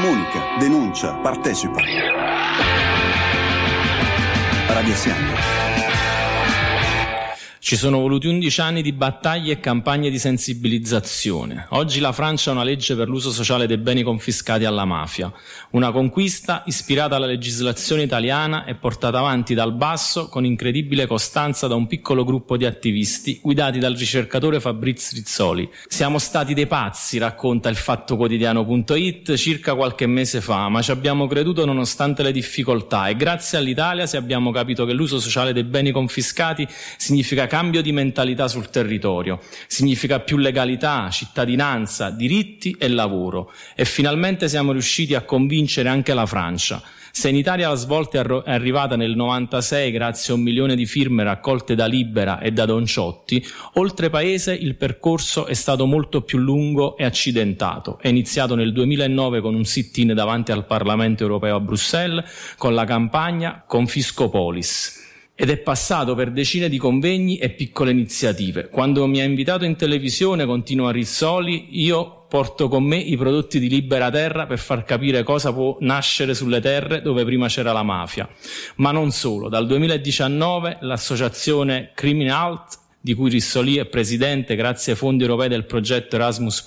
Comunica, denuncia, partecipa. Radio Siani. Ci sono voluti 11 anni di battaglie e campagne di sensibilizzazione. Oggi la Francia ha una legge per l'uso sociale dei beni confiscati alla mafia. Una conquista ispirata alla legislazione italiana e portata avanti dal basso con incredibile costanza da un piccolo gruppo di attivisti guidati dal ricercatore Fabrizio Rizzoli. Siamo stati dei pazzi, racconta il fattoquotidiano.it circa qualche mese fa, ma ci abbiamo creduto nonostante le difficoltà e grazie all'Italia se abbiamo capito che l'uso sociale dei beni confiscati significa cambio di mentalità sul territorio, significa più legalità, cittadinanza, diritti e lavoro. E finalmente siamo riusciti a convincere anche la Francia. Se in Italia la svolta è arrivata nel 96 grazie a 1 milione di firme raccolte da Libera e da Don Ciotti, oltre paese il percorso è stato molto più lungo e accidentato. È iniziato nel 2009 con un sit-in davanti al Parlamento europeo a Bruxelles con la campagna Confiscopolis. Ed è passato per decine di convegni e piccole iniziative. Quando mi ha invitato in televisione, continua Rizzoli, io porto con me i prodotti di Libera Terra per far capire cosa può nascere sulle terre dove prima c'era la mafia. Ma non solo. Dal 2019 l'associazione CRIM'HALT, di cui Rizzoli è presidente grazie ai fondi europei del progetto Erasmus+,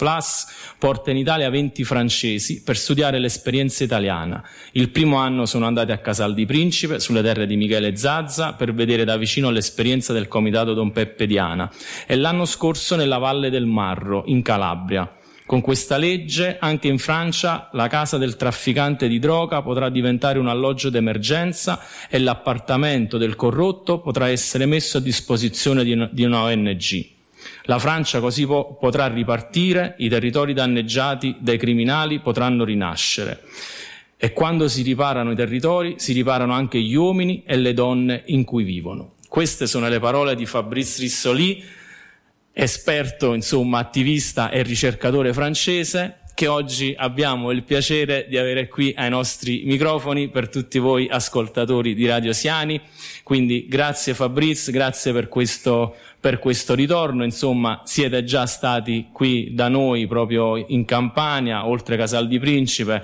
porta in Italia 20 francesi per studiare l'esperienza italiana. Il primo anno sono andati a Casal di Principe, sulle terre di Michele Zaza, per vedere da vicino l'esperienza del comitato Don Peppe Diana, e l'anno scorso nella Valle del Marro, in Calabria. Con questa legge, anche in Francia, la casa del trafficante di droga potrà diventare un alloggio d'emergenza e l'appartamento del corrotto potrà essere messo a disposizione di una ONG. La Francia così potrà ripartire, i territori danneggiati dai criminali potranno rinascere. E quando si riparano i territori, si riparano anche gli uomini e le donne in cui vivono. Queste sono le parole di Fabrizio Rizzoli, esperto, insomma, attivista e ricercatore francese, che oggi abbiamo il piacere di avere qui ai nostri microfoni per tutti voi ascoltatori di Radio Siani. Quindi grazie Fabrizio, grazie per questo ritorno. Insomma, siete già stati qui da noi proprio in Campania, oltre Casal di Principe,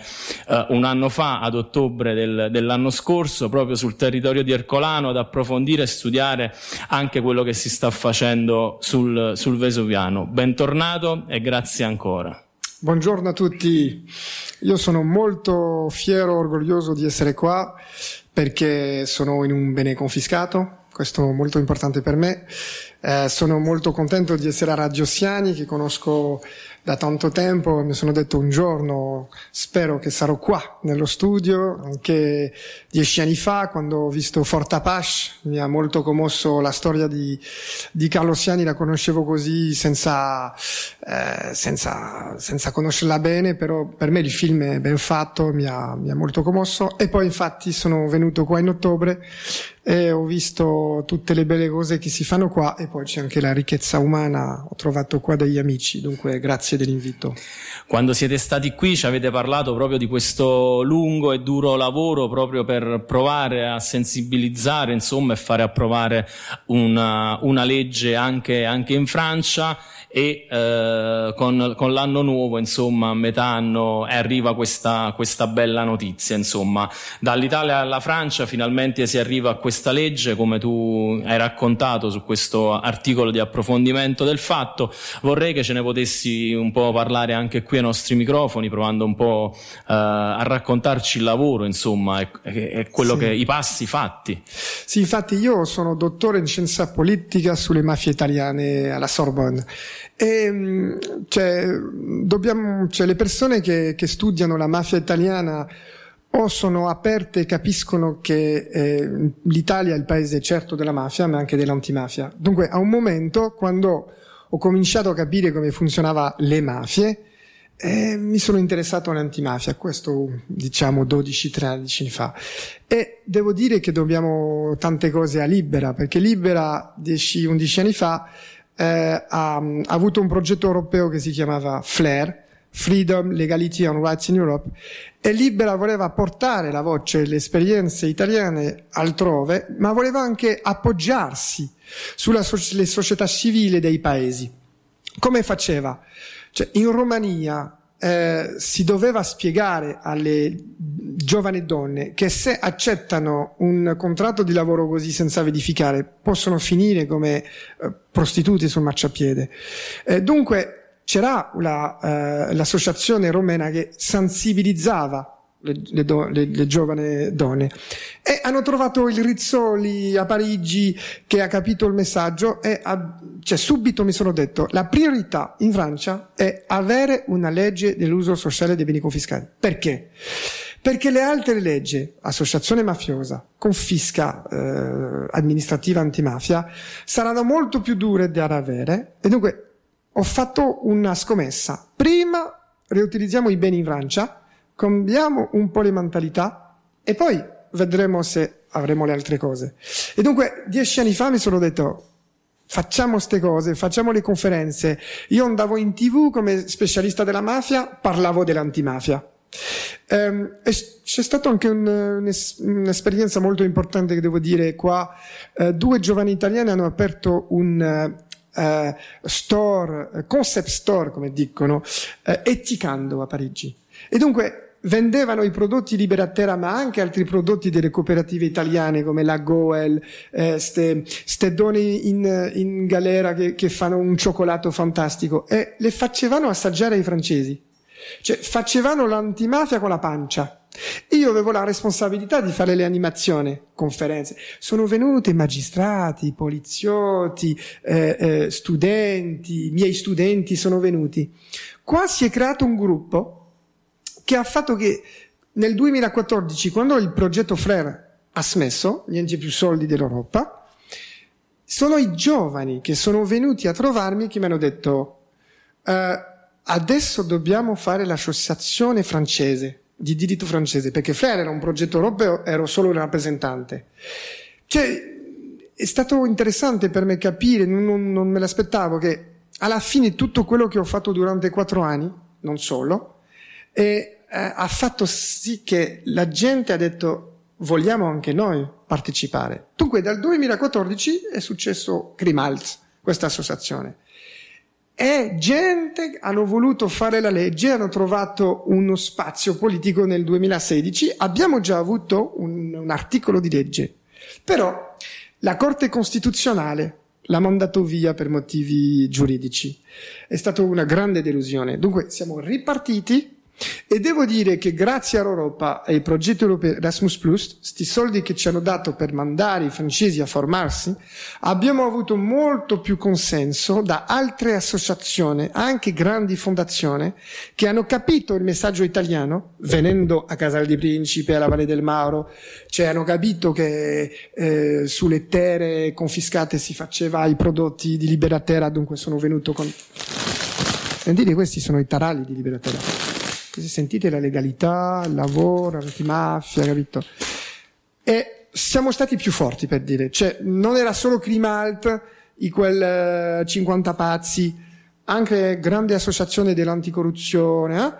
un anno fa, ad ottobre dell'anno scorso, proprio sul territorio di Ercolano, ad approfondire e studiare anche quello che si sta facendo sul Vesuviano. Bentornato e grazie ancora. Buongiorno a tutti, io sono molto fiero e orgoglioso di essere qua perché sono in un bene confiscato, questo è molto importante per me. Sono molto contento di essere a Radio Siani, che conosco da tanto tempo, e mi sono detto un giorno spero che sarò qua nello studio. Anche 10 anni fa, quando ho visto Fort Apache, mi ha molto commosso la storia di Carlo Siani. La conoscevo così senza conoscerla bene, però per me il film è ben fatto, mi ha molto commosso. E poi infatti sono venuto qua in ottobre e ho visto tutte le belle cose che si fanno qua, e poi c'è anche la ricchezza umana. Ho trovato qua degli amici, dunque grazie dell'invito. Quando siete stati qui ci avete parlato proprio di questo lungo e duro lavoro proprio per provare a sensibilizzare, insomma, e fare approvare una legge anche in Francia, e con l'anno nuovo, insomma, a metà anno arriva questa bella notizia, insomma. Dall'Italia alla Francia finalmente si arriva a questa legge, come tu hai raccontato su questo articolo di approfondimento del Fatto. Vorrei che ce ne potessi un po' parlare anche qui ai nostri microfoni, provando un po' a raccontarci il lavoro, insomma, e quello sì, che i passi fatti. Sì, infatti io sono dottore in scienza politica sulle mafie italiane alla Sorbonne. E le persone che studiano la mafia italiana o sono aperte e capiscono che l'Italia è il paese certo della mafia, ma anche dell'antimafia. Dunque, a un momento, quando ho cominciato a capire come funzionava le mafie, mi sono interessato all'antimafia, questo diciamo 12-13 anni fa, e devo dire che dobbiamo tante cose a Libera, perché Libera 10-11 anni fa ha avuto un progetto europeo che si chiamava FLARE, Freedom, Legality and Rights in Europe, e Libera voleva portare la voce e le esperienze italiane altrove, ma voleva anche appoggiarsi sulla le società civile dei paesi. Come faceva? In Romania si doveva spiegare alle giovani donne che se accettano un contratto di lavoro così senza verificare possono finire come prostitute sul marciapiede. Dunque c'era l'associazione romena che sensibilizzava le giovani donne, e hanno trovato il Rizzoli a Parigi che ha capito il messaggio, e subito mi sono detto: la priorità in Francia è avere una legge dell'uso sociale dei beni confiscati. Perché? Perché le altre leggi, associazione mafiosa, confisca amministrativa antimafia, saranno molto più dure da avere, e dunque ho fatto una scommessa: prima riutilizziamo i beni in Francia, cambiamo un po' le mentalità e poi vedremo se avremo le altre cose. E dunque 10 anni fa mi sono detto: facciamo queste cose, facciamo le conferenze. Io andavo in TV come specialista della mafia, parlavo dell'antimafia. E c'è stata anche un'esperienza molto importante che devo dire qua. 2 giovani italiani hanno aperto un store, concept store come dicono, eticando a Parigi. E dunque vendevano i prodotti Libera Terra, ma anche altri prodotti delle cooperative italiane come la Goel, ste donne in galera che fanno un cioccolato fantastico, e le facevano assaggiare ai francesi, cioè facevano l'antimafia con la pancia. Io avevo la responsabilità di fare le animazioni, conferenze. Sono venuti magistrati, poliziotti, studenti, miei studenti sono venuti. Qua si è creato un gruppo che ha fatto che nel 2014, quando il progetto FLARE ha smesso, niente più soldi dell'Europa, sono i giovani che sono venuti a trovarmi che mi hanno detto: adesso dobbiamo fare l'associazione francese, di diritto francese, perché FLARE era un progetto europeo, ero solo un rappresentante. Cioè, è stato interessante per me capire, non me l'aspettavo, che alla fine tutto quello che ho fatto durante 4 anni, non solo, ha fatto sì che la gente ha detto: vogliamo anche noi partecipare. Dunque dal 2014 è successo CRIM'HALT, questa associazione, e gente hanno voluto fare la legge, hanno trovato uno spazio politico. Nel 2016 abbiamo già avuto un articolo di legge, però la Corte Costituzionale l'ha mandato via per motivi giuridici. È stata una grande delusione. Dunque siamo ripartiti. E devo dire che grazie all'Europa e ai progetti europei Erasmus+, sti soldi che ci hanno dato per mandare i francesi a formarsi, abbiamo avuto molto più consenso da altre associazioni, anche grandi fondazioni, che hanno capito il messaggio italiano, venendo a Casal di Principe, alla Valle del Marro, cioè hanno capito che sulle terre confiscate si faceva i prodotti di Libera Terra, dunque sono venuto con... Sentite, questi sono i tarali di Libera Terra. Se sentite la legalità, il lavoro, l'antimafia, capito? E siamo stati più forti, per dire, cioè non era solo CRIM'HALT, i quel 50 pazzi, anche grande associazione dell'anticorruzione,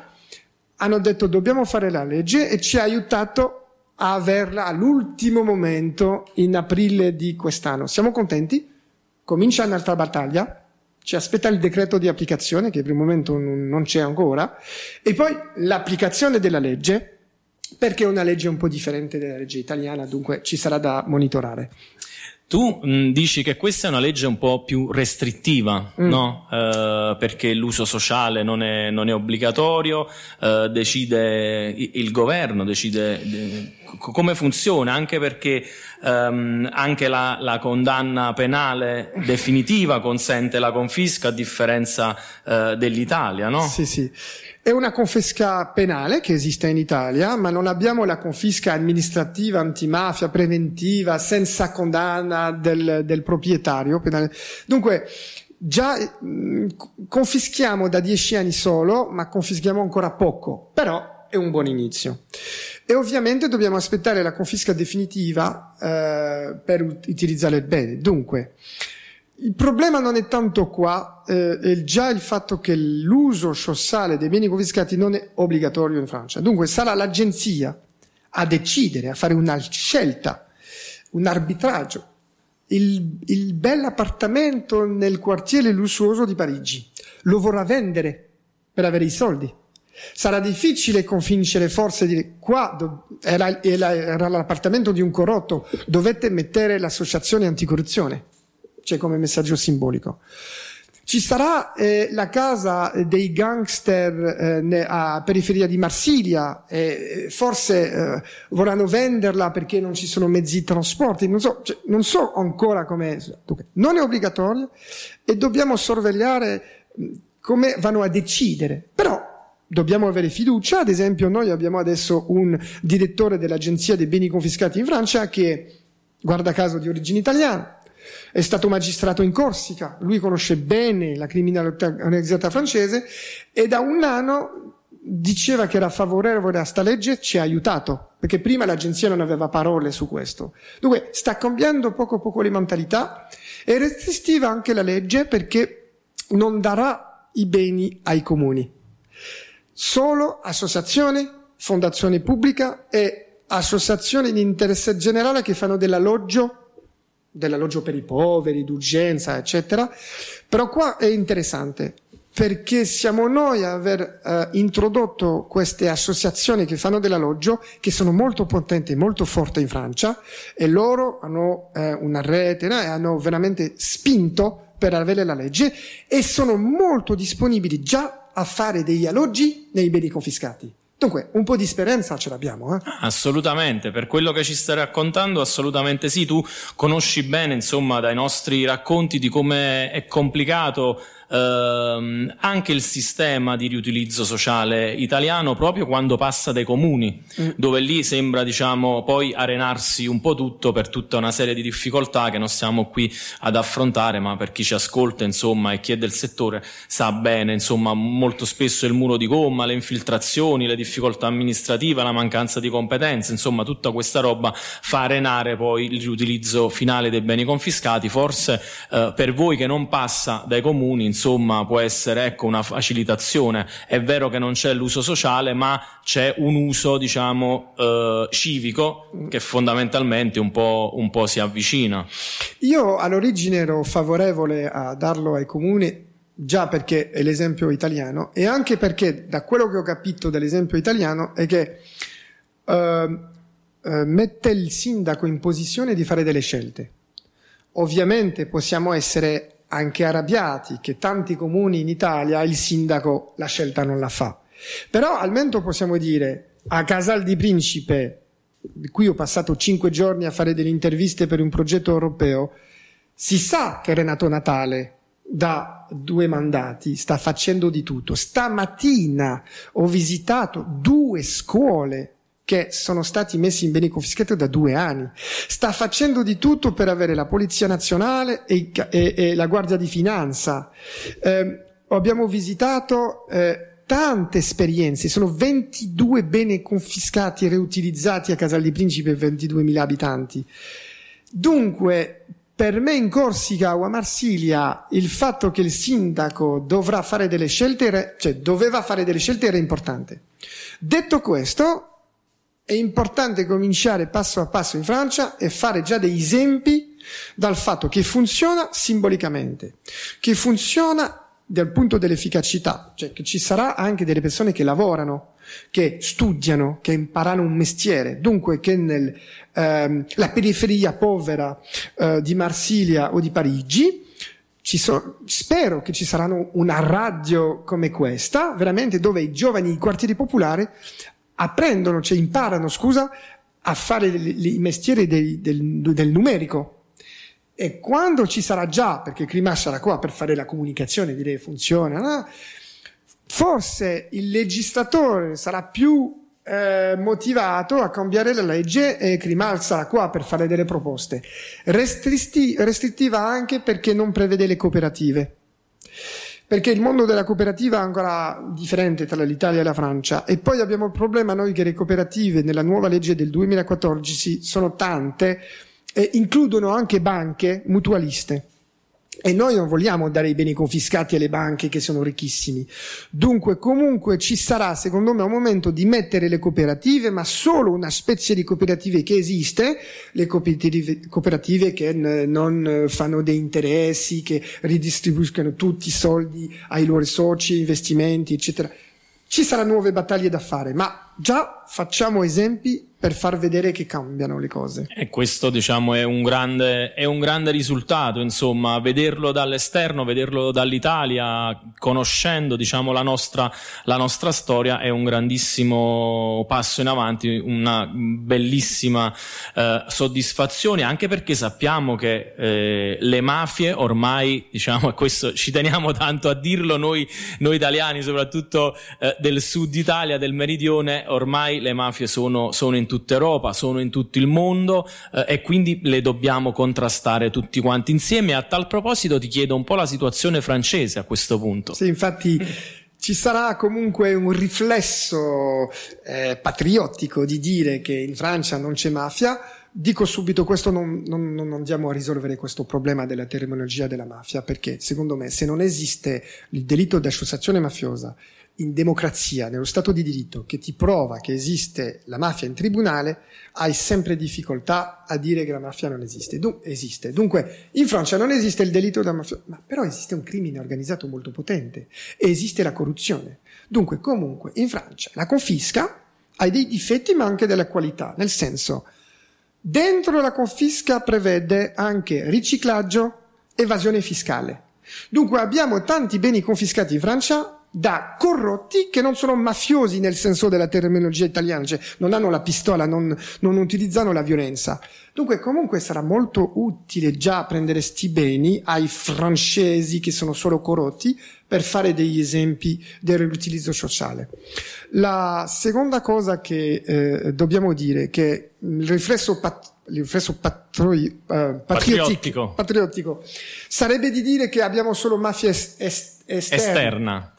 hanno detto: dobbiamo fare la legge, e ci ha aiutato a averla all'ultimo momento in aprile di quest'anno. Siamo contenti, comincia un'altra battaglia. Ci aspetta il decreto di applicazione, che per il momento non c'è ancora, e poi l'applicazione della legge, perché è una legge un po' differente dalla legge italiana, dunque ci sarà da monitorare. Tu dici che questa è una legge un po' più restrittiva, no? Perché l'uso sociale non è obbligatorio, decide il governo, decide come funziona, anche perché anche la condanna penale definitiva consente la confisca, a differenza dell'Italia, no? Sì. È una confisca penale che esiste in Italia, ma non abbiamo la confisca amministrativa, antimafia, preventiva, senza condanna del proprietario penale. Dunque, già confischiamo da 10 anni solo, ma confischiamo ancora poco, però è un buon inizio. E ovviamente dobbiamo aspettare la confisca definitiva per utilizzare il bene. Dunque, il problema non è tanto qua, è già il fatto che l'uso sociale dei beni confiscati non è obbligatorio in Francia. Dunque sarà l'agenzia a decidere, a fare una scelta, un arbitraggio. Il bel appartamento nel quartiere lussuoso di Parigi lo vorrà vendere per avere i soldi. Sarà difficile convincere forze a dire qua era l'appartamento di un corrotto, dovete mettere l'associazione anticorruzione, cioè come messaggio simbolico. Ci sarà la casa dei gangster a periferia di Marsiglia, forse vorranno venderla perché non ci sono mezzi di trasporto, non so ancora come. Non è obbligatorio e dobbiamo sorvegliare come vanno a decidere, però dobbiamo avere fiducia. Ad esempio noi abbiamo adesso un direttore dell'Agenzia dei Beni Confiscati in Francia che, guarda caso, di origine italiana, è stato magistrato in Corsica, lui conosce bene la criminalità organizzata francese e da un anno diceva che era favorevole a sta legge, ci ha aiutato, perché prima l'agenzia non aveva parole su questo. Dunque sta cambiando poco poco le mentalità e restrittiva anche la legge, perché non darà i beni ai comuni, solo associazioni, fondazione pubblica e associazioni di interesse generale che fanno dell'alloggio per i poveri, d'urgenza, eccetera. Però qua è interessante, perché siamo noi a aver introdotto queste associazioni che fanno dell'alloggio, che sono molto potenti, molto forti in Francia, e loro hanno una rete, e hanno veramente spinto per avere la legge, e sono molto disponibili già a fare degli alloggi nei beni confiscati. Dunque, un po' di esperienza ce l'abbiamo, eh? Assolutamente, per quello che ci stai raccontando, assolutamente sì. Tu conosci bene, insomma, dai nostri racconti di come è complicato anche il sistema di riutilizzo sociale italiano, proprio quando passa dai comuni, dove lì sembra, diciamo, poi arenarsi un po' tutto per tutta una serie di difficoltà che non siamo qui ad affrontare, ma per chi ci ascolta, insomma, e chi è del settore sa bene, insomma, molto spesso il muro di gomma, le infiltrazioni, le difficoltà amministrativa, la mancanza di competenze, insomma tutta questa roba fa arenare poi il riutilizzo finale dei beni confiscati. Forse per voi che non passa dai comuni, insomma, può essere, ecco, una facilitazione. È vero che non c'è l'uso sociale, ma c'è un uso, diciamo, civico, che fondamentalmente un po' si avvicina. Io all'origine ero favorevole a darlo ai comuni, già perché è l'esempio italiano, e anche perché da quello che ho capito dall'esempio italiano è che mette il sindaco in posizione di fare delle scelte. Ovviamente possiamo essere anche arrabbiati che tanti comuni in Italia il sindaco la scelta non la fa, però almeno possiamo dire a Casal di Principe, di cui ho passato 5 giorni a fare delle interviste per un progetto europeo, si sa che Renato Natale da 2 mandati sta facendo di tutto. Stamattina ho visitato 2 scuole che sono stati messi in beni confiscati da 2 anni. Sta facendo di tutto per avere la Polizia Nazionale e la Guardia di Finanza. Abbiamo visitato tante esperienze, sono 22 beni confiscati e riutilizzati a Casal di Principe, 22.000 abitanti. Dunque, per me in Corsica o a Marsiglia il fatto che il sindaco dovrà fare delle scelte, cioè doveva fare delle scelte, era importante. Detto questo, è importante cominciare passo a passo in Francia e fare già dei esempi dal fatto che funziona simbolicamente, che funziona dal punto dell'efficacità, cioè che ci sarà anche delle persone che lavorano, che studiano, che imparano un mestiere. Dunque che la periferia povera di Marsiglia o di Parigi spero che ci saranno una radio come questa, veramente, dove i giovani di quartieri popolari imparano a fare il mestiere del numerico. E quando ci sarà già, perché CRIM'HALT sarà qua per fare la comunicazione, dire funziona, no? Forse il legislatore sarà più motivato a cambiare la legge e CRIM'HALT sarà qua per fare delle proposte. Restrittiva anche perché non prevede le cooperative, perché il mondo della cooperativa è ancora differente tra l'Italia e la Francia. E poi abbiamo il problema noi che le cooperative nella nuova legge del 2014 sono tante e includono anche banche mutualiste. E noi non vogliamo dare i beni confiscati alle banche che sono ricchissimi. Dunque comunque ci sarà, secondo me, un momento di mettere le cooperative, ma solo una specie di cooperative che esiste, le cooperative che non fanno dei interessi, che ridistribuiscono tutti i soldi ai loro soci, investimenti, eccetera. Ci saranno nuove battaglie da fare, ma già facciamo esempi per far vedere che cambiano le cose. E questo, diciamo, è un grande risultato, insomma, vederlo dall'esterno, vederlo dall'Italia, conoscendo, diciamo, la nostra storia, è un grandissimo passo in avanti, una bellissima soddisfazione, anche perché sappiamo che le mafie ormai, diciamo, e questo ci teniamo tanto a dirlo noi italiani, soprattutto del sud Italia, del meridione, ormai le mafie sono in tutta Europa, sono in tutto il mondo, e quindi le dobbiamo contrastare tutti quanti insieme. A tal proposito ti chiedo un po' la situazione francese a questo punto. Sì, infatti ci sarà comunque un riflesso patriottico di dire che in Francia non c'è mafia. Dico subito, questo non andiamo a risolvere questo problema della terminologia della mafia, perché secondo me se non esiste il delitto di associazione mafiosa in democrazia, nello stato di diritto, che ti prova che esiste la mafia in tribunale, hai sempre difficoltà a dire che la mafia non esiste. Esiste. Dunque, in Francia non esiste il delitto della mafia, ma però esiste un crimine organizzato molto potente e esiste la corruzione. Dunque, comunque, in Francia la confisca ha dei difetti ma anche delle qualità, nel senso, dentro la confisca prevede anche riciclaggio, evasione fiscale. Dunque abbiamo tanti beni confiscati in Francia da corrotti che non sono mafiosi nel senso della terminologia italiana, cioè non hanno la pistola, non utilizzano la violenza. Dunque comunque sarà molto utile già prendere sti beni ai francesi che sono solo corrotti per fare degli esempi dell'utilizzo sociale. La seconda cosa che dobbiamo dire è che il riflesso patriottico sarebbe di dire che abbiamo solo mafia esterna.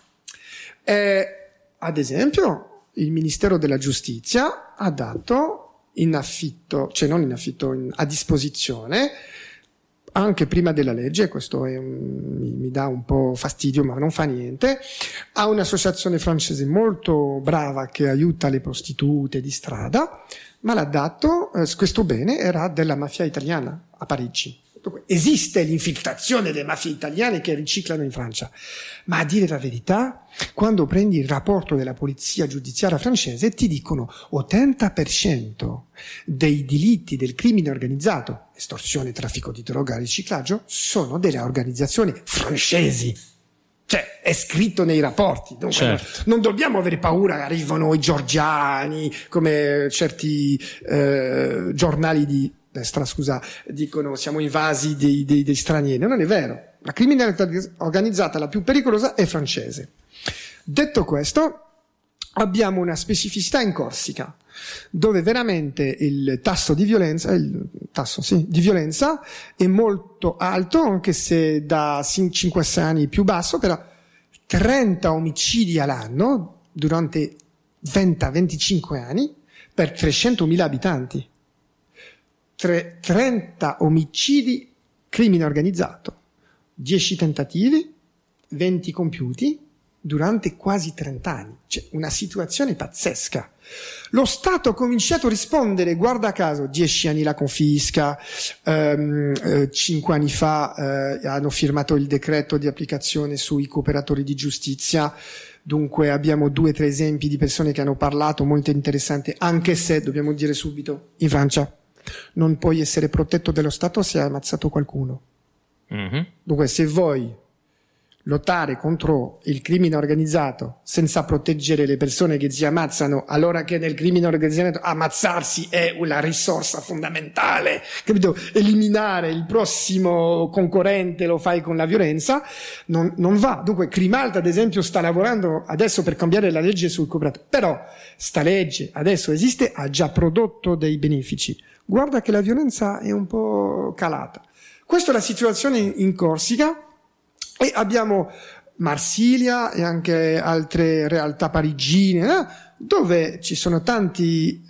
Ad esempio, il Ministero della Giustizia ha dato a disposizione, anche prima della legge, questo mi dà un po' fastidio ma non fa niente, a un'associazione francese molto brava che aiuta le prostitute di strada, ma l'ha dato, questo bene era della mafia italiana a Parigi. Esiste l'infiltrazione delle mafie italiane che riciclano in Francia, ma a dire la verità, quando prendi il rapporto della polizia giudiziaria francese ti dicono 80% dei delitti del crimine organizzato, estorsione, traffico di droga, riciclaggio, sono delle organizzazioni francesi, cioè è scritto nei rapporti. Dunque, certo, non dobbiamo avere paura, arrivano i georgiani come certi giornali di destra, scusa, dicono siamo invasi dei stranieri. Non è vero, la criminalità organizzata la più pericolosa è francese. Detto questo, abbiamo una specificità in Corsica, dove veramente il tasso di violenza è molto alto, anche se da 5-6 anni più basso, però 30 omicidi all'anno durante 20-25 anni per 300.000 abitanti. 30 omicidi, crimine organizzato, 10 tentativi, 20 compiuti durante quasi 30 anni. C'è una situazione pazzesca. Lo Stato ha cominciato a rispondere, guarda caso, 10 anni la confisca, 5 anni fa hanno firmato il decreto di applicazione sui cooperatori di giustizia. Dunque abbiamo 2-3 esempi di persone che hanno parlato, molto interessante, anche se, dobbiamo dire subito, in Francia non puoi essere protetto dallo Stato se hai ammazzato qualcuno. Mm-hmm. Dunque, se vuoi lottare contro il crimine organizzato senza proteggere le persone che si ammazzano, allora che nel crimine organizzato ammazzarsi è una risorsa fondamentale, capito? Eliminare il prossimo concorrente lo fai con la violenza, non va. Dunque CRIM'HALT, ad esempio, sta lavorando adesso per cambiare la legge sul cooperato, però sta legge adesso esiste, ha già prodotto dei benefici. Guarda che la violenza è un po' calata. Questa è la situazione in Corsica, e abbiamo Marsiglia e anche altre realtà parigine, dove ci sono tanti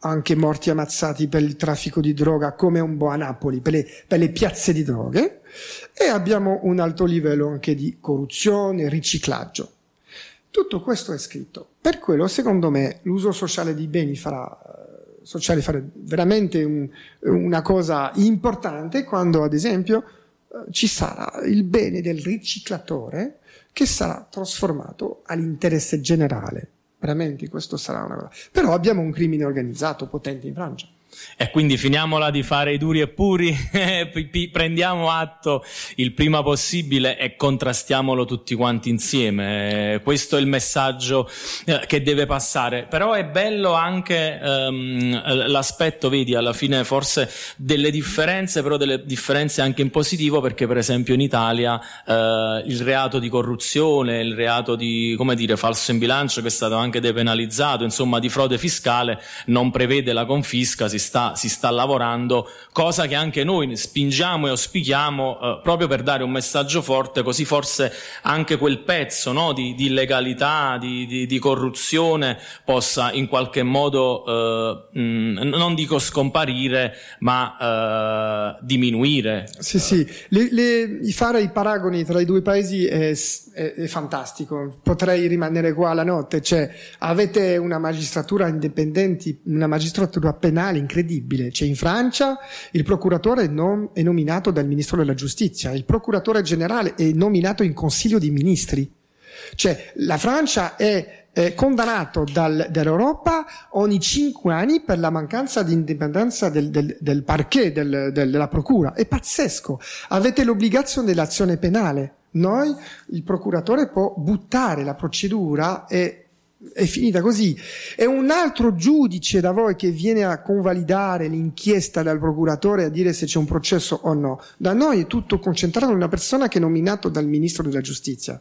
anche morti ammazzati per il traffico di droga, come un po' a Napoli, per le piazze di droghe, e abbiamo un alto livello anche di corruzione, riciclaggio. Tutto questo è scritto. Per quello, secondo me, l'uso sociale dei beni farà veramente una cosa importante, quando, ad esempio, ci sarà il bene del riciclatore che sarà trasformato all'interesse generale. Veramente questo sarà una cosa. Però abbiamo un crimine organizzato potente in Francia. E quindi finiamola di fare i duri e puri, prendiamo atto il prima possibile e contrastiamolo tutti quanti insieme. Questo è il messaggio che deve passare. Però è bello anche l'aspetto, vedi, alla fine forse delle differenze, però delle differenze anche in positivo, perché per esempio in Italia il reato di corruzione, il reato di, come dire, falso in bilancio, che è stato anche depenalizzato, insomma di frode fiscale, non prevede la confisca. Si sta lavorando, cosa che anche noi spingiamo e auspichiamo proprio per dare un messaggio forte, così forse anche quel pezzo, no, di illegalità, di corruzione possa in qualche modo non dico scomparire, ma diminuire. Sì, fare i paragoni tra i due paesi è fantastico. Potrei rimanere qua la notte, cioè avete una magistratura indipendente, una magistratura penale incredibile. Cioè, in Francia il procuratore non è nominato dal ministro della giustizia, il procuratore generale è nominato in consiglio di ministri. Cioè la Francia è condannato dall'Europa ogni 5 anni per la mancanza di indipendenza del parquet, della procura. È pazzesco. Avete l'obbligazione dell'azione penale. Noi, il procuratore può buttare la procedura e è finita così. È un altro giudice da voi che viene a convalidare l'inchiesta dal procuratore, a dire se c'è un processo o no. Da noi è tutto concentrato in una persona che è nominato dal ministro della giustizia.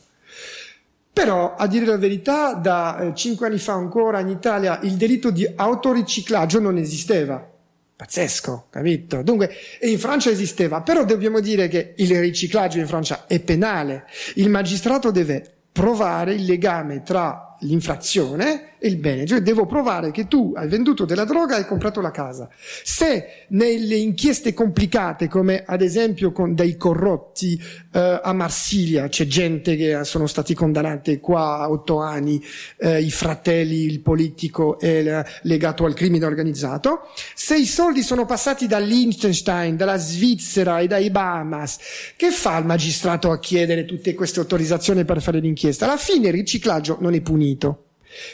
Però, a dire la verità, da 5 anni fa ancora in Italia il delitto di autoriciclaggio non esisteva. Pazzesco, capito? Dunque, in Francia esisteva, però dobbiamo dire che il riciclaggio in Francia è penale. Il magistrato deve provare il legame tra l'infrazione e il bene, cioè devo provare che tu hai venduto della droga e hai comprato la casa. Se nelle inchieste complicate, come ad esempio con dei corrotti a Marsiglia, c'è gente che sono stati condannati qua a 8 anni, i fratelli, il politico è legato al crimine organizzato, se i soldi sono passati da Liechtenstein, dalla Svizzera e dai Bahamas, che fa il magistrato a chiedere tutte queste autorizzazioni per fare l'inchiesta? Alla fine il riciclaggio non è punito.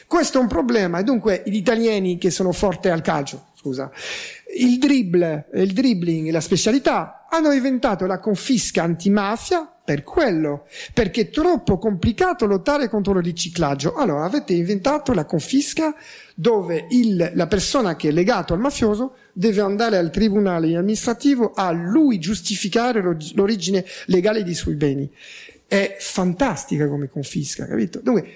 Questo è un problema, e dunque gli italiani che sono forti al calcio, il dribbling, la specialità, hanno inventato la confisca antimafia per quello, perché è troppo complicato lottare contro il riciclaggio. Allora avete inventato la confisca dove la persona che è legato al mafioso deve andare al tribunale amministrativo a lui giustificare l'origine legale dei suoi beni. È fantastica come confisca, capito? Dunque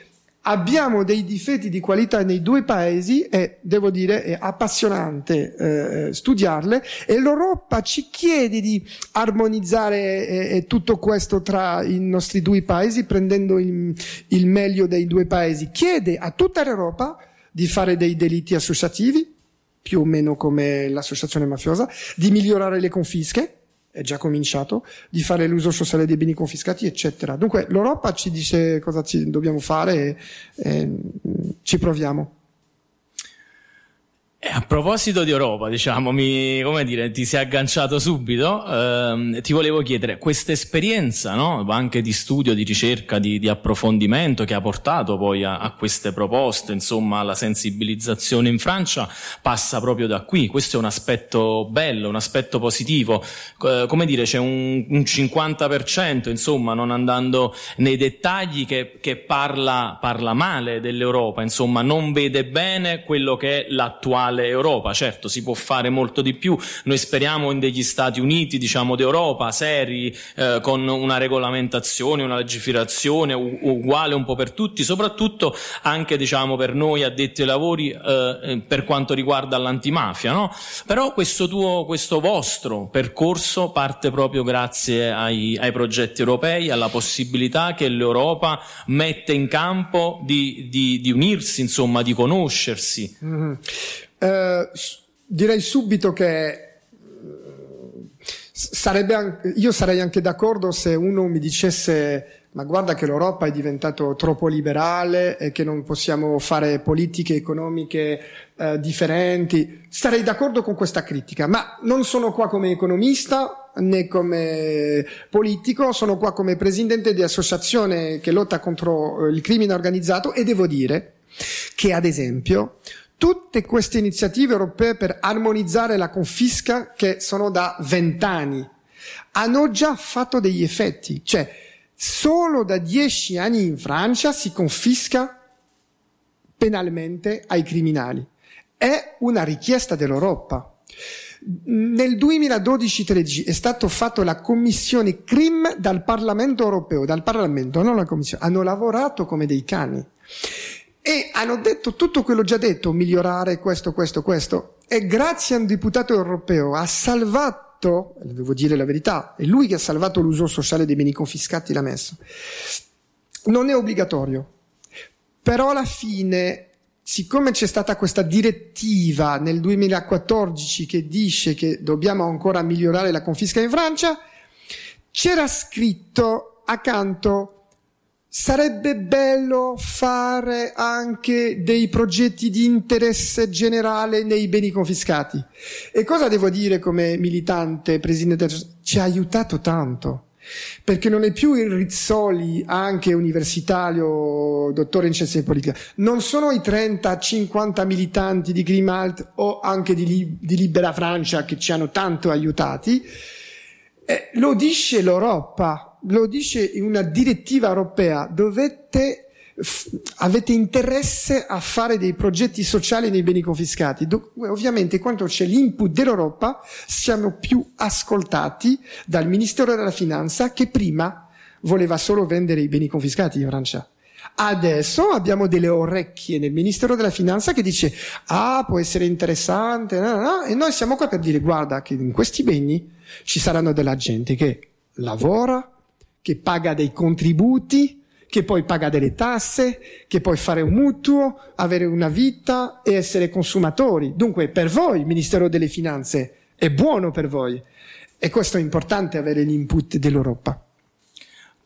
abbiamo dei difetti di qualità nei due paesi e devo dire è appassionante studiarle, e l'Europa ci chiede di armonizzare tutto questo tra i nostri due paesi, prendendo il meglio dei due paesi. Chiede a tutta l'Europa di fare dei delitti associativi, più o meno come l'associazione mafiosa, di migliorare le confische, è già cominciato, di fare l'uso sociale dei beni confiscati, eccetera. Dunque l'Europa ci dice cosa ci dobbiamo fare e ci proviamo. A proposito di Europa, ti sei agganciato subito, ti volevo chiedere questa esperienza, no? Anche di studio, di ricerca, di approfondimento, che ha portato poi a queste proposte, insomma alla sensibilizzazione in Francia, passa proprio da qui. Questo è un aspetto bello, un aspetto positivo, c'è un 50%, insomma, non andando nei dettagli, che parla male dell'Europa, insomma non vede bene quello che è l'attuale Europa. Certo, si può fare molto di più. Noi speriamo in degli Stati Uniti, d'Europa, seri, con una regolamentazione, una legislazione uguale un po' per tutti, soprattutto anche per noi addetti ai lavori per quanto riguarda l'antimafia, no? Però questo vostro percorso parte proprio grazie ai progetti europei, alla possibilità che l'Europa mette in campo di unirsi, insomma, di conoscersi. Mm-hmm. Direi subito che io sarei anche d'accordo se uno mi dicesse ma guarda che l'Europa è diventata troppo liberale e che non possiamo fare politiche economiche differenti. Sarei d'accordo con questa critica, ma non sono qua come economista né come politico, sono qua come presidente di associazione che lotta contro il crimine organizzato, e devo dire che, ad esempio, tutte queste iniziative europee per armonizzare la confisca, che sono da 20 anni, hanno già fatto degli effetti. Cioè, solo da 10 anni in Francia si confisca penalmente ai criminali. È una richiesta dell'Europa. Nel 2012-13 è stato fatto la commissione CRIM dal Parlamento europeo, dal Parlamento, non la commissione. Hanno lavorato come dei cani e hanno detto tutto quello già detto, migliorare questo, e grazie a un deputato europeo ha salvato, devo dire la verità, è lui che ha salvato l'uso sociale dei beni confiscati, l'ha messo. Non è obbligatorio, però alla fine, siccome c'è stata questa direttiva nel 2014 che dice che dobbiamo ancora migliorare la confisca in Francia, c'era scritto accanto: sarebbe bello fare anche dei progetti di interesse generale nei beni confiscati. E cosa devo dire come militante, presidente? Ci ha aiutato tanto, perché non è più il Rizzoli, anche universitario, dottore in scienze politiche, non sono i 30-50 militanti di CRIM'HALT o anche di Libera Francia che ci hanno tanto aiutati. Lo dice l'Europa, lo dice una direttiva europea: dovete, avete interesse a fare dei progetti sociali nei beni confiscati. Ovviamente quando c'è l'input dell'Europa siamo più ascoltati dal Ministero della Finanza, che prima voleva solo vendere i beni confiscati in Francia. Adesso abbiamo delle orecchie nel Ministero della Finanza che dice: ah, può essere interessante, e noi siamo qua per dire: guarda che in questi beni ci saranno della gente che lavora, che paga dei contributi, che poi paga delle tasse, che poi fare un mutuo, avere una vita e essere consumatori. Dunque per voi il Ministero delle Finanze è buono per voi, e questo è importante, avere l'input dell'Europa.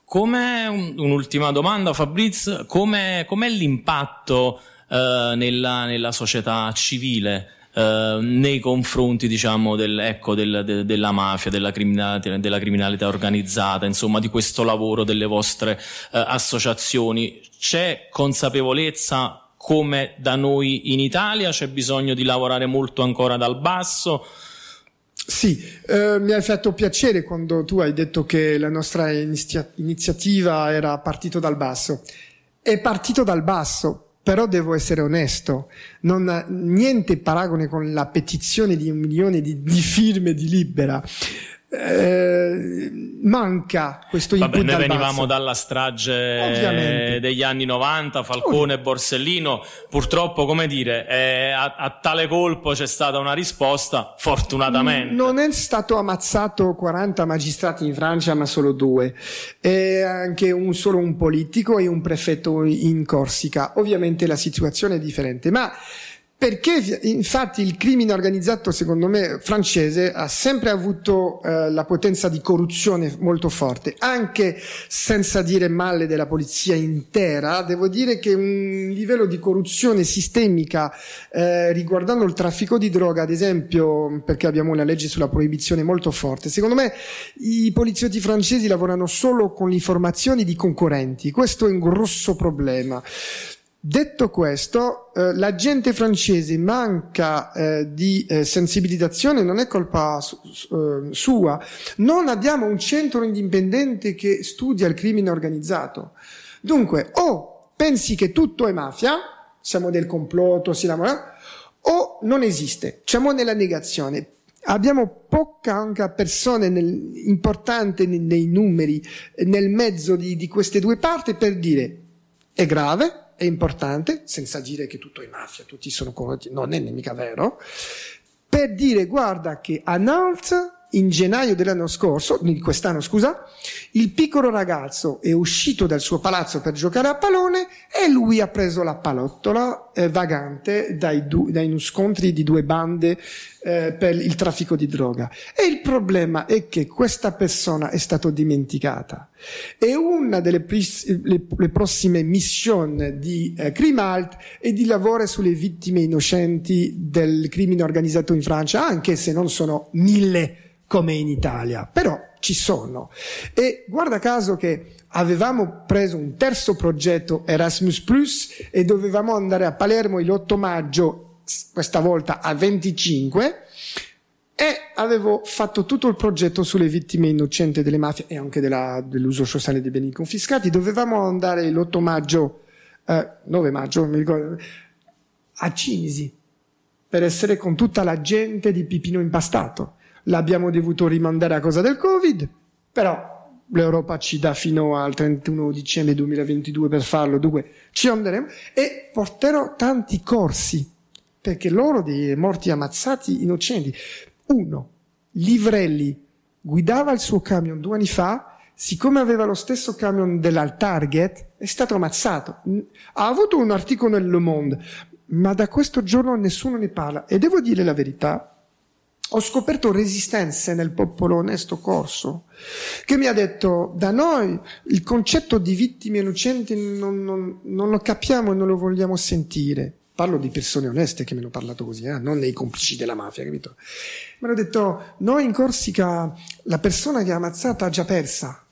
Come un'ultima domanda, Fabrizio, com'è l'impatto nella società civile nei confronti, diciamo, della mafia, della criminalità organizzata, insomma, di questo lavoro delle vostre associazioni? C'è consapevolezza come da noi in Italia? C'è bisogno di lavorare molto ancora dal basso? Sì, mi ha fatto piacere quando tu hai detto che la nostra iniziativa era partito dal basso. È partito dal basso, però devo essere onesto, non ha niente paragone con la petizione di 1 milione di firme di Libera. Manca questo input dal basso. Noi venivamo dalla strage degli anni 90, Falcone e Borsellino. Purtroppo, come dire, a tale colpo c'è stata una risposta, fortunatamente. Non è stato ammazzato 40 magistrati in Francia, ma solo 2, e anche solo un politico e un prefetto in Corsica. Ovviamente la situazione è differente, ma perché infatti il crimine organizzato, secondo me, francese ha sempre avuto la potenza di corruzione molto forte, anche senza dire male della polizia intera. Devo dire che un livello di corruzione sistemica riguardando il traffico di droga, ad esempio, perché abbiamo una legge sulla proibizione molto forte, secondo me i poliziotti francesi lavorano solo con l'informazione di concorrenti. Questo è un grosso problema. Detto questo, la gente francese manca di sensibilizzazione, non è colpa sua. Non abbiamo un centro indipendente che studia il crimine organizzato. Dunque, o pensi che tutto è mafia, siamo del complotto, o non esiste, siamo nella negazione. Abbiamo poca anche persone importante nei numeri, nel mezzo di queste due parti, per dire: è grave, è importante, senza dire che tutto è mafia, tutti sono corrotti, non è mica vero, per dire: guarda che a Nantes in gennaio di quest'anno, il piccolo ragazzo è uscito dal suo palazzo per giocare a pallone e lui ha preso la pallottola vagante dai scontri di due bande per il traffico di droga. E il problema è che questa persona è stata dimenticata. E una delle le prossime missioni di CRIM'HALT è di lavorare sulle vittime innocenti del crimine organizzato in Francia, anche se non sono 1000 come in Italia, però ci sono. E guarda caso che avevamo preso un terzo progetto Erasmus+ e dovevamo andare a Palermo l'8 maggio, questa volta a 25, e avevo fatto tutto il progetto sulle vittime innocenti delle mafie e anche dell'uso sociale dei beni confiscati. Dovevamo andare l'8 maggio, 9 maggio, non mi ricordo, a Cinisi per essere con tutta la gente di Peppino Impastato. L'abbiamo dovuto rimandare a causa del Covid, però l'Europa ci dà fino al 31 dicembre 2022 per farlo, dunque ci andremo, e porterò tanti corsi, perché loro dei morti ammazzati innocenti. Uno, Livrelli, guidava il suo camion 2 anni fa, siccome aveva lo stesso camion della Target, è stato ammazzato. Ha avuto un articolo nel Le Monde, ma da questo giorno nessuno ne parla, e devo dire la verità. Ho scoperto resistenze nel popolo onesto corso, che mi ha detto: da noi il concetto di vittime innocenti non lo capiamo e non lo vogliamo sentire. Parlo di persone oneste che mi hanno parlato così, non dei complici della mafia, capito? Mi hanno detto: noi in Corsica la persona che è ammazzata ha già persa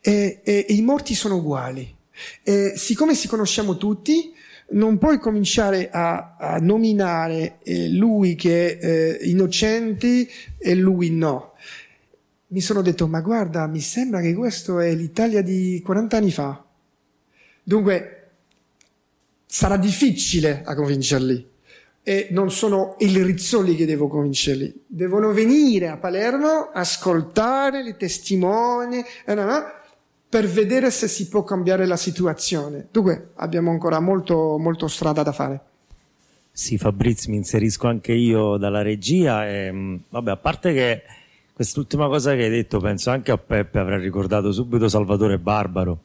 e i morti sono uguali. E siccome si conosciamo tutti, non puoi cominciare a nominare lui che è innocente e lui no. Mi sono detto: ma guarda, mi sembra che questo è l'Italia di 40 anni fa. Dunque sarà difficile a convincerli, e non sono il Rizzoli che devo convincerli. Devono venire a Palermo, ascoltare le testimoni per vedere se si può cambiare la situazione. Dunque abbiamo ancora molto strada da fare. Sì, Fabrizio, mi inserisco anche io dalla regia. E, vabbè, a parte che quest'ultima cosa che hai detto, penso anche a Peppe avrà ricordato subito Salvatore Barbaro,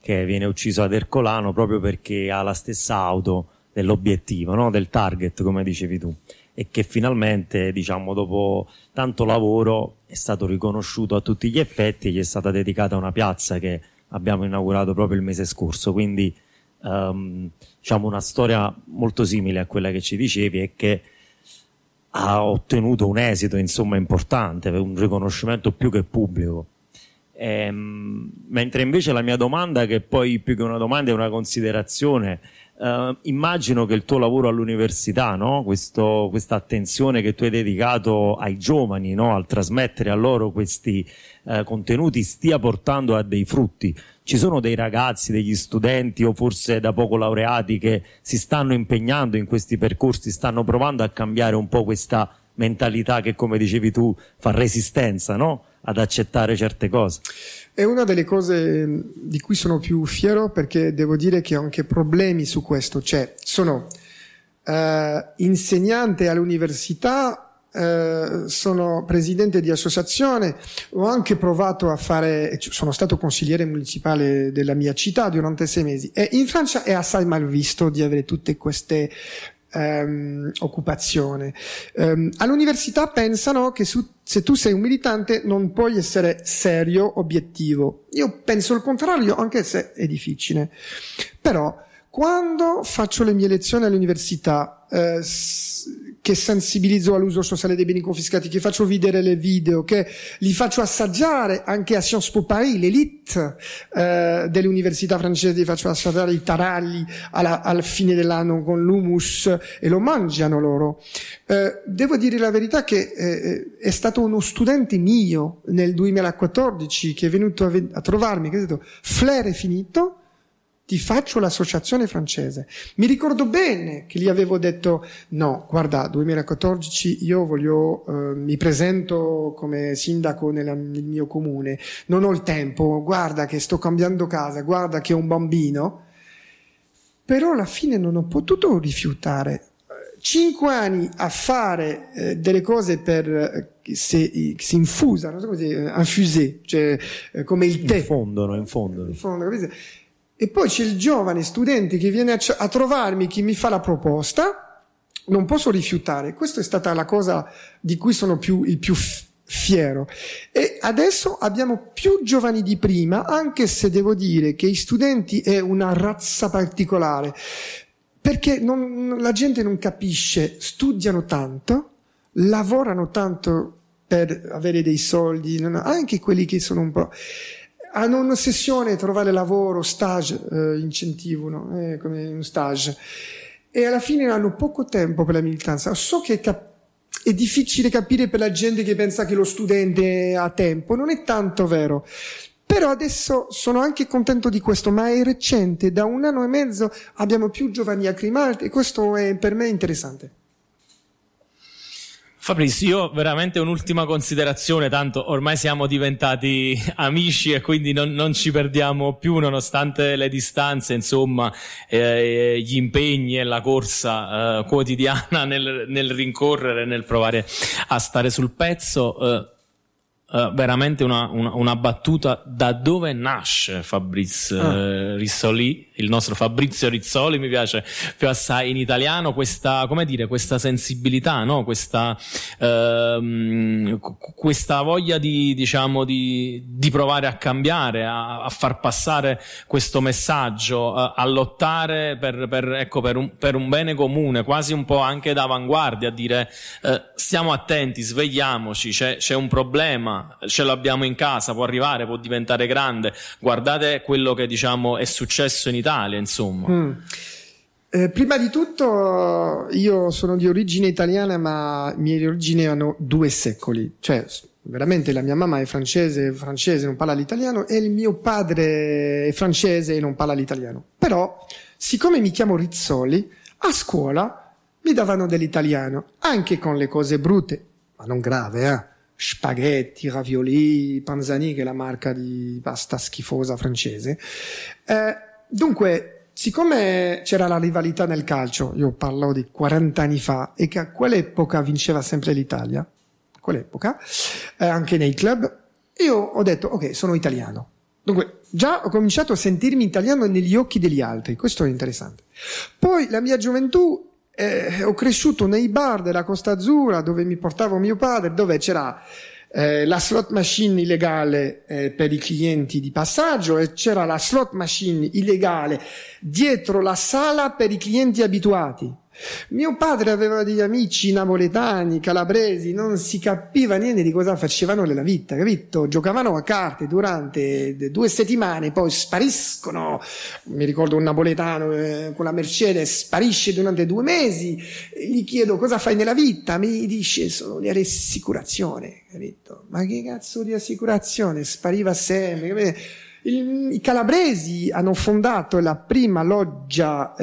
che viene ucciso ad Ercolano proprio perché ha la stessa auto dell'obiettivo, no? Del target, come dicevi tu, e che finalmente, diciamo, dopo tanto lavoro è stato riconosciuto a tutti gli effetti e gli è stata dedicata una piazza che abbiamo inaugurato proprio il mese scorso. Quindi diciamo una storia molto simile a quella che ci dicevi e che ha ottenuto un esito, insomma, importante, un riconoscimento più che pubblico. Mentre invece la mia domanda, che poi più che una domanda è una considerazione, immagino che il tuo lavoro all'università, no? Questa attenzione che tu hai dedicato ai giovani, no? Al trasmettere a loro questi contenuti, stia portando a dei frutti. Ci sono dei ragazzi, degli studenti o forse da poco laureati che si stanno impegnando in questi percorsi, stanno provando a cambiare un po' questa mentalità che, come dicevi tu, fa resistenza, no? Ad accettare certe cose. È una delle cose di cui sono più fiero, perché devo dire che ho anche problemi su questo. Cioè, sono insegnante all'università, sono presidente di associazione, ho anche provato a fare, sono stato consigliere municipale della mia città durante 6 mesi, e in Francia è assai mal visto di avere tutte queste occupazione. All'università pensano che se tu sei un militante non puoi essere serio, obiettivo. Io penso il contrario, anche se è difficile. Però quando faccio le mie lezioni all'università, che sensibilizzo all'uso sociale dei beni confiscati, che faccio vedere le video, che li faccio assaggiare anche a Sciences Po Paris, l'élite dell'università francese, li faccio assaggiare i taralli alla fine dell'anno con l'hummus, e lo mangiano loro. Devo dire la verità che è stato uno studente mio nel 2014 che è venuto a trovarmi, che ha detto: FLARE è finito, ti faccio l'associazione francese. Mi ricordo bene che gli avevo detto: no, guarda, 2014 io voglio, mi presento come sindaco nel mio comune, non ho il tempo, guarda che sto cambiando casa, guarda che ho un bambino. Però alla fine non ho potuto rifiutare. 5 anni a fare delle cose per si infusa, non so come si dice, infusé, cioè come il tè. Infondono. E poi c'è il giovane studente che viene a trovarmi, che mi fa la proposta, non posso rifiutare. Questa è stata la cosa di cui sono il più fiero. E adesso abbiamo più giovani di prima, anche se devo dire che i studenti è una razza particolare, perché la gente non capisce, studiano tanto, lavorano tanto per avere dei soldi, anche quelli che sono un po'... hanno un'ossessione trovare lavoro, stage, incentivo, no? Come un stage. E alla fine hanno poco tempo per la militanza. So che è difficile capire per la gente che pensa che lo studente ha tempo, non è tanto vero. Però adesso sono anche contento di questo, ma è recente, da un anno e mezzo abbiamo più giovani a CRIM'HALT e questo è per me interessante. Fabrizio, io veramente un'ultima considerazione, tanto ormai siamo diventati amici e quindi non ci perdiamo più nonostante le distanze, insomma, gli impegni e la corsa quotidiana nel rincorrere, nel provare a stare sul pezzo. Veramente una battuta: da dove nasce Fabrizio Rizzoli, il nostro Fabrizio Rizzoli, mi piace più assai in italiano, questa, come dire, questa sensibilità, no? Questa voglia di provare a cambiare, a far passare questo messaggio, a lottare per un bene comune, quasi un po' anche d'avanguardia, a dire stiamo attenti, svegliamoci, c'è un problema, ce l'abbiamo in casa, può arrivare, può diventare grande. Guardate quello che è successo in Italia, insomma. Prima di tutto, io sono di origine italiana, ma le mie origini hanno 2 secoli, cioè veramente la mia mamma è francese, non parla l'italiano, e il mio padre è francese e non parla l'italiano. Però siccome mi chiamo Rizzoli, a scuola mi davano dell'italiano, anche con le cose brutte, ma non grave, spaghetti, ravioli, panzani, che è la marca di pasta schifosa francese. Dunque, siccome c'era la rivalità nel calcio, io parlo di 40 anni fa, e che a quell'epoca vinceva sempre l'Italia, quell'epoca, anche nei club, io ho detto, ok, sono italiano. Dunque, già ho cominciato a sentirmi italiano negli occhi degli altri, questo è interessante. Poi la mia gioventù, ho cresciuto nei bar della Costa Azzurra, dove mi portava mio padre, dove c'era la slot machine illegale per i clienti di passaggio, e c'era la slot machine illegale dietro la sala per i clienti abituati. Mio padre aveva degli amici napoletani, calabresi, non si capiva niente di cosa facevano nella vita, capito? Giocavano a carte durante 2 settimane, poi spariscono. Mi ricordo un napoletano con la Mercedes sparisce durante 2 mesi, gli chiedo cosa fai nella vita, mi dice sono di assicurazione, capito? Ma che cazzo di assicurazione? Spariva sempre, capito? I calabresi hanno fondato la prima loggia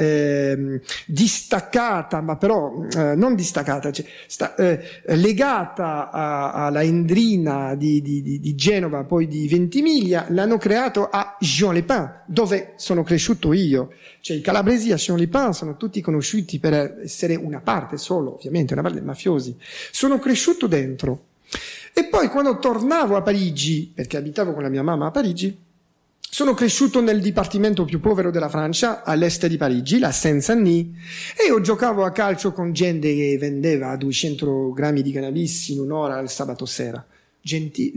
distaccata, ma però non distaccata, cioè, legata alla endrina di Genova, poi di Ventimiglia. L'hanno creato a Juan-les-Pins, dove sono cresciuto io. Cioè i calabresi a Juan-les-Pins sono tutti conosciuti per essere una parte solo, ovviamente, una parte dei mafiosi. Sono cresciuto dentro. E poi quando tornavo a Parigi, perché abitavo con la mia mamma a Parigi, sono cresciuto nel dipartimento più povero della Francia, all'est di Parigi, la Seine-Saint-Denis, e io giocavo a calcio con gente che vendeva 200 grammi di cannabis in un'ora al sabato sera. Gente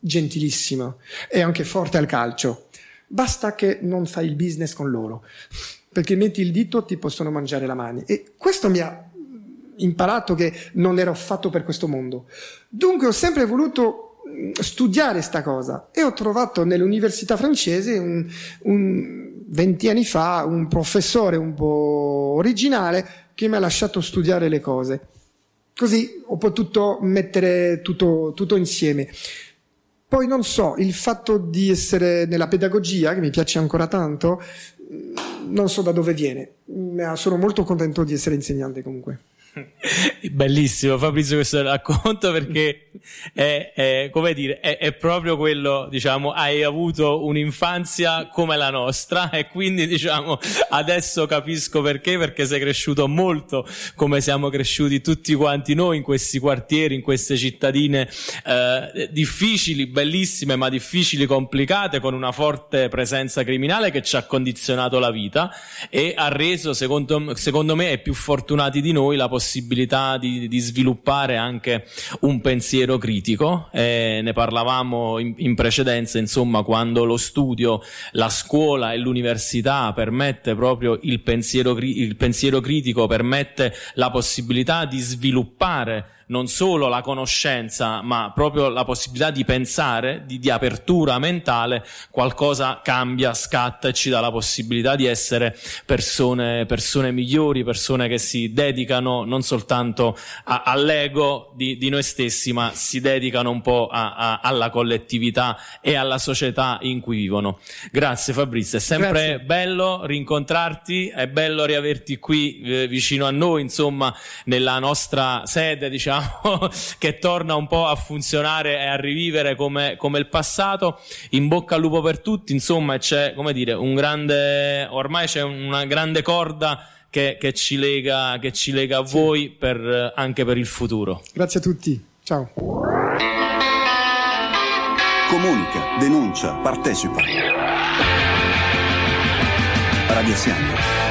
gentilissima e anche forte al calcio. Basta che non fai il business con loro, perché metti il dito ti possono mangiare la mano. E questo mi ha imparato che non ero fatto per questo mondo. Dunque ho sempre voluto studiare sta cosa, e ho trovato nell'università francese 20 anni fa un professore un po' originale che mi ha lasciato studiare le cose, così ho potuto mettere tutto insieme. Poi non so, il fatto di essere nella pedagogia, che mi piace ancora tanto, non so da dove viene, ma sono molto contento di essere insegnante comunque. Bellissimo Fabrizio questo racconto, perché è come dire, è proprio quello, diciamo, hai avuto un'infanzia come la nostra e quindi, diciamo, adesso capisco perché sei cresciuto molto come siamo cresciuti tutti quanti noi in questi quartieri, in queste cittadine difficili, bellissime ma difficili, complicate, con una forte presenza criminale che ci ha condizionato la vita e ha reso, secondo me, ai più fortunati di noi la possibilità di sviluppare anche un pensiero critico. Ne parlavamo in precedenza, insomma, quando lo studio, la scuola e l'università permette proprio il pensiero critico, permette la possibilità di sviluppare non solo la conoscenza, ma proprio la possibilità di pensare, di apertura mentale, qualcosa cambia, scatta e ci dà la possibilità di essere persone migliori, persone che si dedicano non soltanto all'ego di noi stessi, ma si dedicano un po' alla collettività e alla società in cui vivono. Grazie Fabrizio, è sempre bello rincontrarti, è bello riaverti qui vicino a noi, insomma, nella nostra sede, diciamo, che torna un po' a funzionare e a rivivere come il passato. In bocca al lupo per tutti, insomma, c'è, come dire, una grande corda che ci lega a voi anche per il futuro. Grazie a tutti, ciao. Comunica, denuncia, partecipa. Radio Siani.